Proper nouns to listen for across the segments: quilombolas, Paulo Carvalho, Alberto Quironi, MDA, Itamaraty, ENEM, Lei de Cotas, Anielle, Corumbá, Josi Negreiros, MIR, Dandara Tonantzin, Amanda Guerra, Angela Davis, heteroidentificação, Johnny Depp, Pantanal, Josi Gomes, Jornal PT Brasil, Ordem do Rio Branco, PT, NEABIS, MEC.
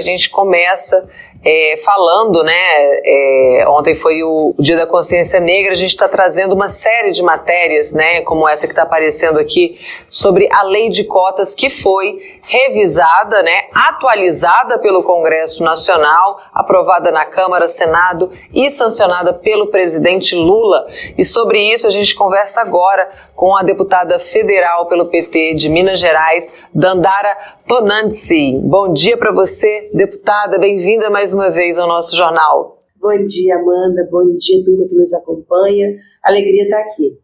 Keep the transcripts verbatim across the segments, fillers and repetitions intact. a gente começa é, falando, né? É, ontem foi o Dia da Consciência Negra, a gente está trazendo uma série de matérias, né? Como essa que está aparecendo aqui, sobre a Lei de Cotas, que foi revisada, né? Atualizada pelo Congresso Nacional, aprovada na Câmara, Senado e sancionada pelo presidente Lula. E sobre isso a gente conversa agora com a deputada federal pelo P T de Minas Gerais, Dandara Tonantzin. Bom dia para você, deputada. Bem-vinda mais uma vez ao nosso jornal. Bom dia, Amanda. Bom dia, turma que nos acompanha. Alegria estar aqui.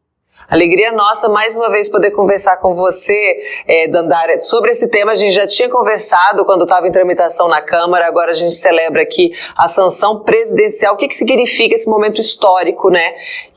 Alegria nossa, mais uma vez, poder conversar com você, eh, Dandara. Sobre esse tema, a gente já tinha conversado quando estava em tramitação na Câmara, agora a gente celebra aqui a sanção presidencial. O que, que significa esse momento histórico, né?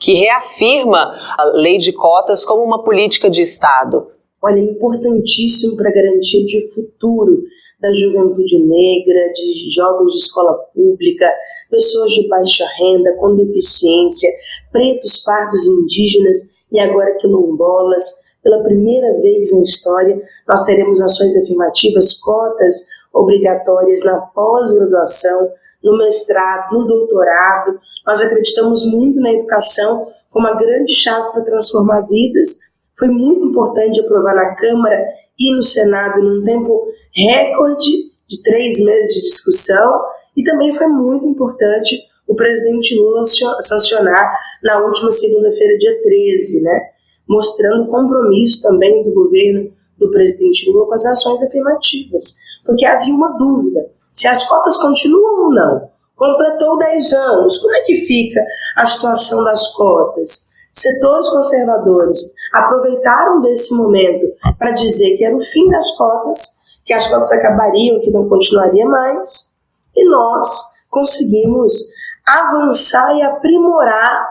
Que reafirma a lei de cotas como uma política de Estado. Olha, é importantíssimo para garantir de futuro da juventude negra, de jovens de escola pública, pessoas de baixa renda, com deficiência, pretos, pardos, indígenas, e agora quilombolas. Pela primeira vez na história, nós teremos ações afirmativas, cotas obrigatórias na pós-graduação, no mestrado, no doutorado. Nós acreditamos muito na educação como uma grande chave para transformar vidas. Foi muito importante aprovar na Câmara e no Senado num tempo recorde de três meses de discussão, e também foi muito importante o presidente Lula sancionar na última segunda-feira, dia treze, né? Mostrando o compromisso também do governo do presidente Lula com as ações afirmativas, porque havia uma dúvida, se as cotas continuam ou não. Completou dez anos, como é que fica a situação das cotas? Setores conservadores aproveitaram desse momento para dizer que era o fim das cotas, que as cotas acabariam, que não continuaria mais, e nós conseguimos avançar e aprimorar,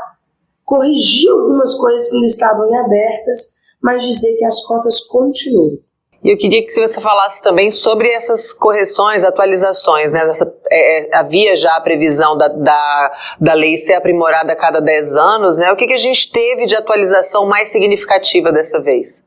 corrigir algumas coisas que ainda estavam abertas, mas dizer que as cotas continuam. E eu queria que você falasse também sobre essas correções, atualizações, né? Essa, é, havia já a previsão da, da, da lei ser aprimorada a cada dez anos, né? O que, que a gente teve de atualização mais significativa dessa vez?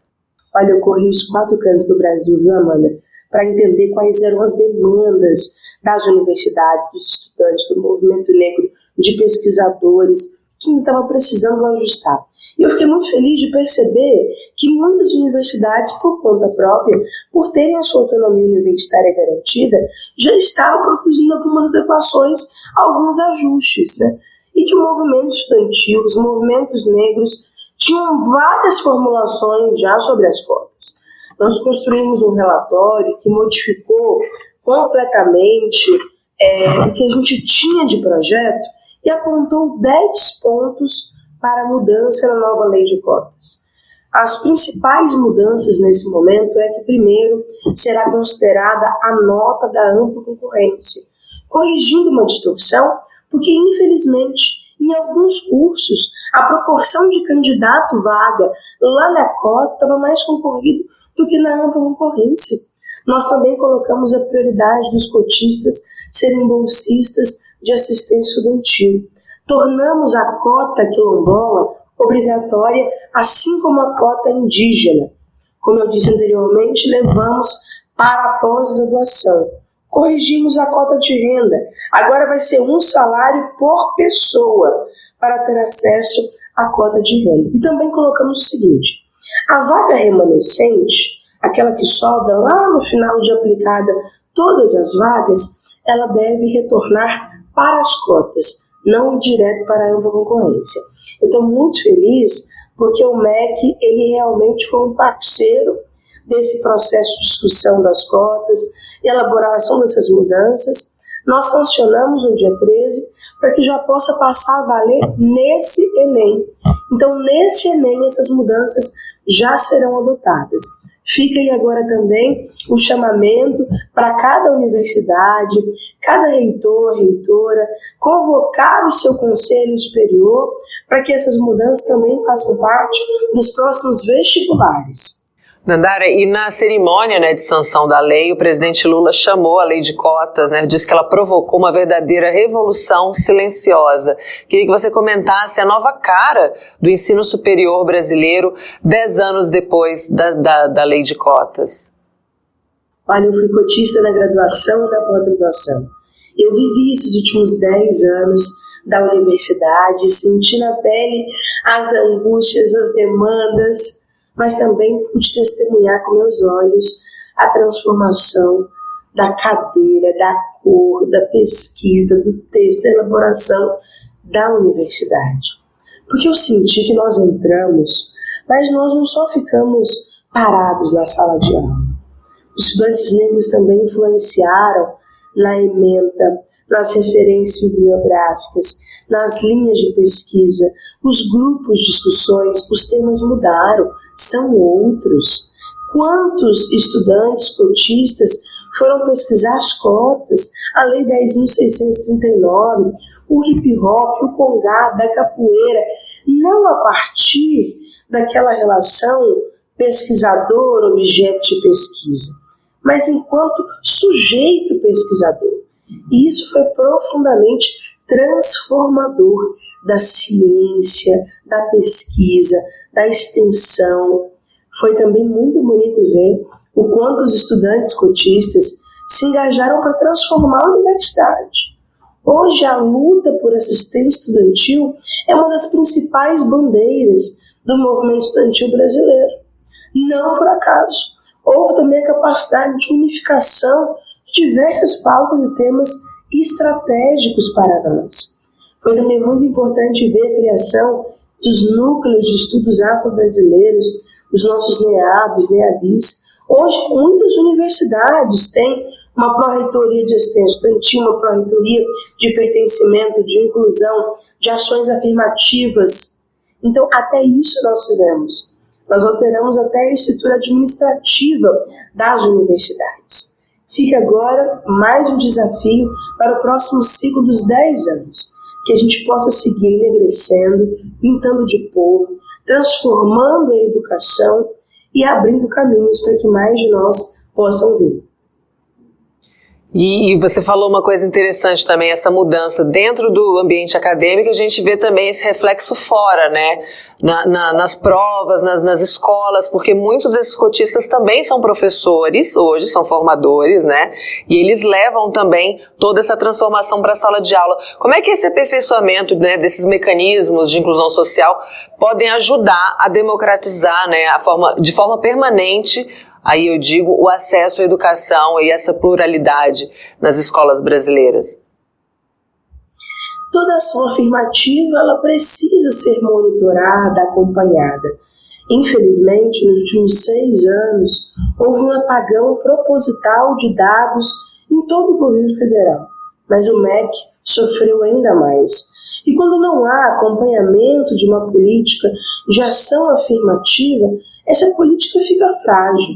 Olha, eu corri os quatro cantos do Brasil, viu, Amanda? Para entender quais eram as demandas das universidades, dos estudantes, do movimento negro, de pesquisadores, que estavam precisando ajustar. E eu fiquei muito feliz de perceber que muitas universidades, por conta própria, por terem a sua autonomia universitária garantida, já estavam produzindo algumas adequações, alguns ajustes, né? E que o movimento estudantil, os movimentos negros, tinham várias formulações já sobre as cotas. Nós construímos um relatório que modificou completamente é, o que a gente tinha de projeto e apontou dez pontos para a mudança na nova lei de cotas. As principais mudanças nesse momento é que, primeiro, será considerada a nota da ampla concorrência, corrigindo uma distorção, porque, infelizmente, em alguns cursos, a proporção de candidato vaga lá na cota estava mais concorrido do que na ampla concorrência. Nós também colocamos a prioridade dos cotistas serem bolsistas de assistência estudantil. Tornamos a cota quilombola obrigatória, assim como a cota indígena. Como eu disse anteriormente, levamos para a pós-graduação. Corrigimos a cota de renda. Agora vai ser um salário por pessoa para ter acesso à cota de renda. E também colocamos o seguinte, a vaga remanescente, aquela que sobra lá no final de aplicada todas as vagas, ela deve retornar para as cotas, não direto para a ampla concorrência. Eu estou muito feliz porque o M E C, ele realmente foi um parceiro desse processo de discussão das cotas, elaboração dessas mudanças. Nós sancionamos no dia treze para que já possa passar a valer nesse Enem. Então, nesse Enem, essas mudanças já serão adotadas. Fica aí agora também o chamamento para cada universidade, cada reitor, reitora, convocar o seu conselho superior para que essas mudanças também façam parte dos próximos vestibulares. Dandara, e na cerimônia, né, de sanção da lei, o presidente Lula chamou a lei de cotas, né, disse que ela provocou uma verdadeira revolução silenciosa. Queria que você comentasse a nova cara do ensino superior brasileiro dez anos depois da, da, da lei de cotas. Olha, eu fui cotista na graduação e na pós-graduação. Eu vivi esses últimos dez anos da universidade, senti na pele as angústias, as demandas, mas também pude testemunhar com meus olhos a transformação da cadeira, da cor, da pesquisa, do texto, da elaboração da universidade. Porque eu senti que nós entramos, mas nós não só ficamos parados na sala de aula. Os estudantes negros também influenciaram na ementa, nas referências bibliográficas, nas linhas de pesquisa, os grupos de discussões, os temas mudaram, são outros. Quantos estudantes cotistas foram pesquisar as cotas, a Lei dez mil seiscentos e trinta e nove, o hip-hop, o congá, da capoeira, não a partir daquela relação pesquisador-objeto de pesquisa, mas enquanto sujeito pesquisador. E isso foi profundamente transformador da ciência, da pesquisa, da extensão. Foi também muito bonito ver o quanto os estudantes cotistas se engajaram para transformar a universidade. Hoje a luta por assistência estudantil é uma das principais bandeiras do movimento estudantil brasileiro. Não por acaso. Houve também a capacidade de unificação de diversas pautas e temas estratégicos para nós. Foi também muito importante ver a criação dos núcleos de estudos afro-brasileiros, os nossos NEABIS, NEABIS. Hoje, muitas universidades têm uma pró-reitoria de assistência estudantil, uma pró-reitoria de pertencimento, de inclusão, de ações afirmativas. Então, até isso nós fizemos. Nós alteramos até a estrutura administrativa das universidades. Fica agora mais um desafio para o próximo ciclo dos dez anos, que a gente possa seguir enegrecendo, pintando de povo, transformando a educação e abrindo caminhos para que mais de nós possam vir. E, e você falou uma coisa interessante também, essa mudança dentro do ambiente acadêmico, a gente vê também esse reflexo fora, né? Na, na, nas provas, nas, nas escolas, porque muitos desses cotistas também são professores hoje, são formadores, né? E eles levam também toda essa transformação para a sala de aula. Como é que esse aperfeiçoamento, né, desses mecanismos de inclusão social podem ajudar a democratizar, né, a forma, de forma permanente, aí eu digo, o acesso à educação e essa pluralidade nas escolas brasileiras? Toda ação afirmativa, ela precisa ser monitorada, acompanhada. Infelizmente, nos últimos seis anos, houve um apagão proposital de dados em todo o governo federal. Mas o M E C sofreu ainda mais. E quando não há acompanhamento de uma política de ação afirmativa, essa política fica frágil.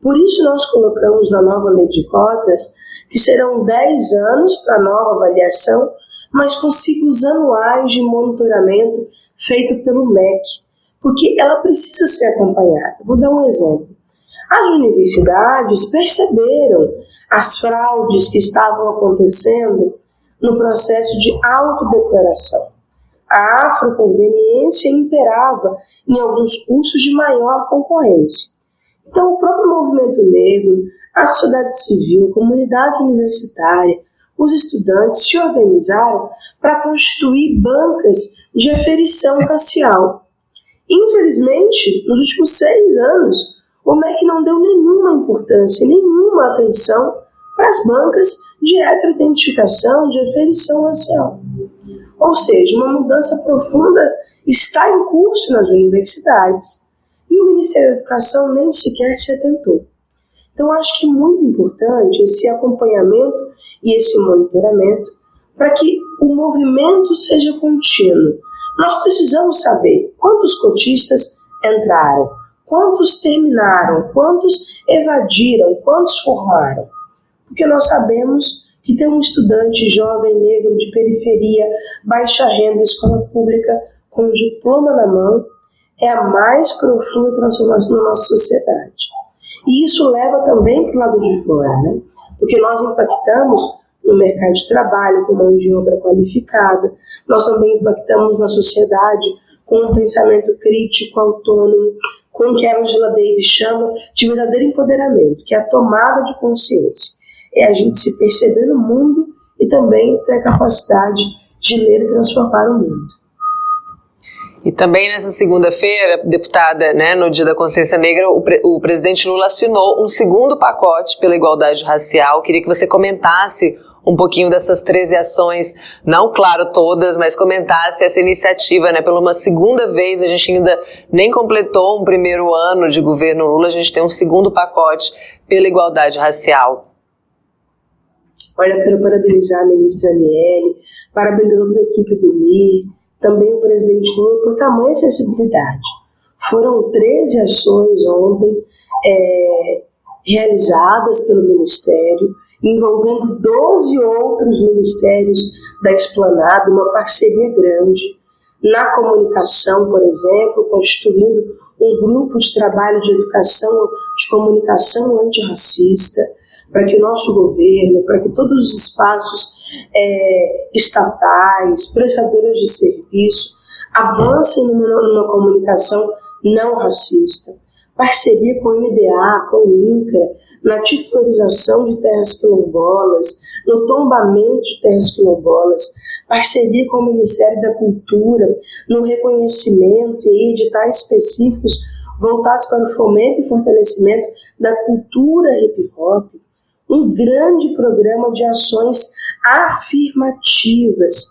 Por isso nós colocamos na nova Lei de Cotas que serão dez anos para a nova avaliação, mas com ciclos anuais de monitoramento feito pelo M E C, porque ela precisa ser acompanhada. Vou dar um exemplo. As universidades perceberam as fraudes que estavam acontecendo no processo de autodeclaração. A afroconveniência imperava em alguns cursos de maior concorrência. Então, o próprio movimento negro, a sociedade civil, a comunidade universitária, os estudantes se organizaram para constituir bancas de aferição racial. Infelizmente, nos últimos seis anos, o M E C não deu nenhuma importância, nenhuma atenção para as bancas de heteroidentificação, de aferição racial. Ou seja, uma mudança profunda está em curso nas universidades e o Ministério da Educação nem sequer se atentou. Então, acho que é muito importante esse acompanhamento e esse monitoramento para que o movimento seja contínuo. Nós precisamos saber quantos cotistas entraram, quantos terminaram, quantos evadiram, quantos formaram. Porque nós sabemos que tem um estudante jovem negro de periferia, baixa renda, escola pública, com um diploma na mão, é a mais profunda transformação da nossa sociedade. E isso leva também para o lado de fora, né? Porque nós impactamos no mercado de trabalho com mão de obra qualificada, nós também impactamos na sociedade com um pensamento crítico, autônomo, com o que a Angela Davis chama de verdadeiro empoderamento, que é a tomada de consciência. É a gente se perceber no mundo e também ter a capacidade de ler e transformar o mundo. E também nessa segunda-feira, deputada, né, no Dia da Consciência Negra, o, pre- o presidente Lula assinou um segundo pacote pela igualdade racial. Queria que você comentasse um pouquinho dessas treze ações, não, claro, todas, mas comentasse essa iniciativa, né, pela uma segunda vez. A gente ainda nem completou um primeiro ano de governo Lula, a gente tem um segundo pacote pela igualdade racial. Olha, quero parabenizar a ministra Anielle, parabenizar toda a equipe do M I R, também o presidente Lula por tamanha sensibilidade. Foram treze ações ontem é, realizadas pelo Ministério, envolvendo doze outros ministérios da Esplanada, uma parceria grande. Na comunicação, por exemplo, constituindo um grupo de trabalho de educação, de comunicação antirracista, para que o nosso governo, para que todos os espaços é, estatais, prestadoras de serviço, avancem numa, numa comunicação não racista. Parceria com o M D A, com o INCRA, na titularização de terras quilombolas, no tombamento de terras quilombolas, parceria com o Ministério da Cultura, no reconhecimento e editais específicos voltados para o fomento e fortalecimento da cultura hip-hop, um grande programa de ações afirmativas,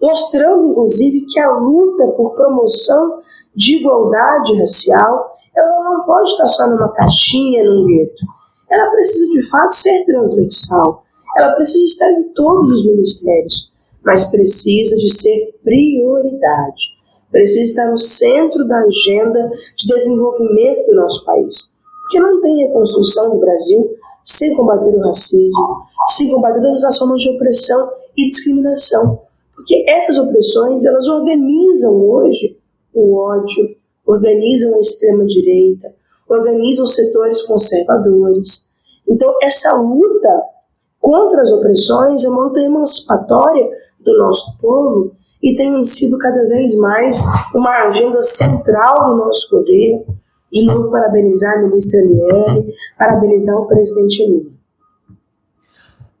mostrando, inclusive, que a luta por promoção de igualdade racial, ela não pode estar só numa caixinha, num gueto. Ela precisa, de fato, ser transversal. Ela precisa estar em todos os ministérios, mas precisa de ser prioridade. Precisa estar no centro da agenda de desenvolvimento do nosso país. Porque não tem reconstrução do Brasil sem combater o racismo, sem combater todas as formas de opressão e discriminação. Porque essas opressões, elas organizam hoje o ódio, organizam a extrema-direita, organizam setores conservadores. Então, essa luta contra as opressões é uma luta emancipatória do nosso povo e tem sido cada vez mais uma agenda central do nosso governo. De novo, parabenizar a ministra Anielle, parabenizar o presidente Lula.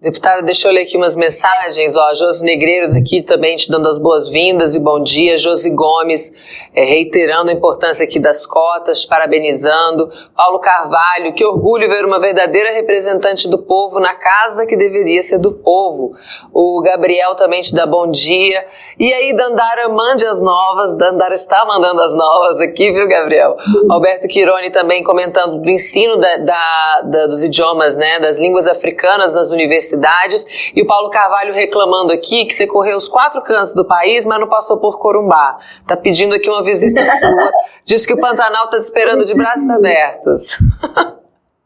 Deputada, deixa eu ler aqui umas mensagens. Ó, a Josi Negreiros aqui também te dando as boas-vindas e bom dia. Josi Gomes é, reiterando a importância aqui das cotas, parabenizando. Paulo Carvalho, que orgulho ver uma verdadeira representante do povo na casa que deveria ser do povo. O Gabriel também te dá bom dia. E aí, Dandara, mande as novas. Dandara está mandando as novas aqui, viu, Gabriel? Alberto Quironi também comentando do ensino da, da, da, dos idiomas, né, das línguas africanas nas universidades. Cidades, e o Paulo Carvalho reclamando aqui que você correu os quatro cantos do país, mas não passou por Corumbá. Tá pedindo aqui uma visita sua. Diz que o Pantanal tá te esperando de braços abertos.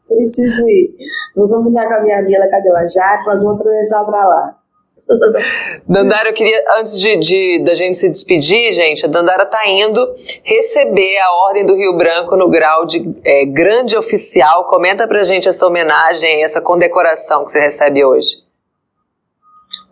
Preciso ir. Vou combinar com a minha amiga Cadela Jato, mas vamos atravessar pra lá. Dandara, eu queria, antes de, de, da gente se despedir, gente, a Dandara tá indo receber a Ordem do Rio Branco no grau de é, grande oficial. Comenta pra gente essa homenagem, essa condecoração que você recebe hoje.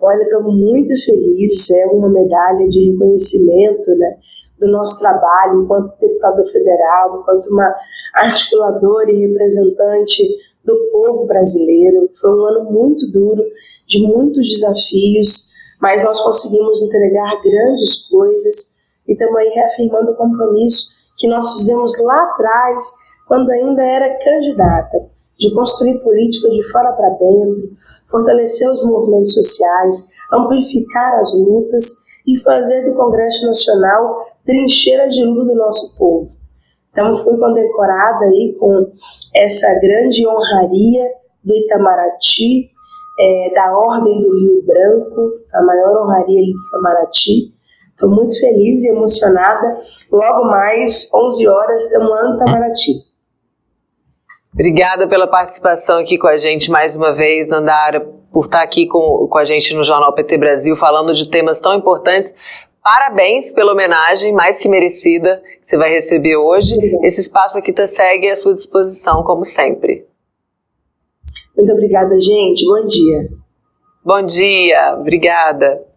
Olha, estou muito feliz, é uma medalha de reconhecimento, né, do nosso trabalho enquanto deputada federal, enquanto uma articuladora e representante do povo brasileiro. Foi um ano muito duro, de muitos desafios, mas nós conseguimos entregar grandes coisas e estamos aí reafirmando o compromisso que nós fizemos lá atrás, quando ainda era candidata, de construir política de fora para dentro, fortalecer os movimentos sociais, amplificar as lutas e fazer do Congresso Nacional trincheira de luta do nosso povo. Então, fui condecorada aí com essa grande honraria do Itamaraty, É, da Ordem do Rio Branco, a maior honraria ali de Itamaraty. Estou muito feliz e emocionada. Logo mais, onze horas, estamos lá no Itamaraty. Obrigada pela participação aqui com a gente mais uma vez, Dandara, por estar aqui com, com a gente no Jornal P T Brasil, falando de temas tão importantes. Parabéns pela homenagem, mais que merecida, que você vai receber hoje. Obrigada. Esse espaço aqui tá, segue à sua disposição, como sempre. Muito obrigada, gente. Bom dia. Bom dia. Obrigada.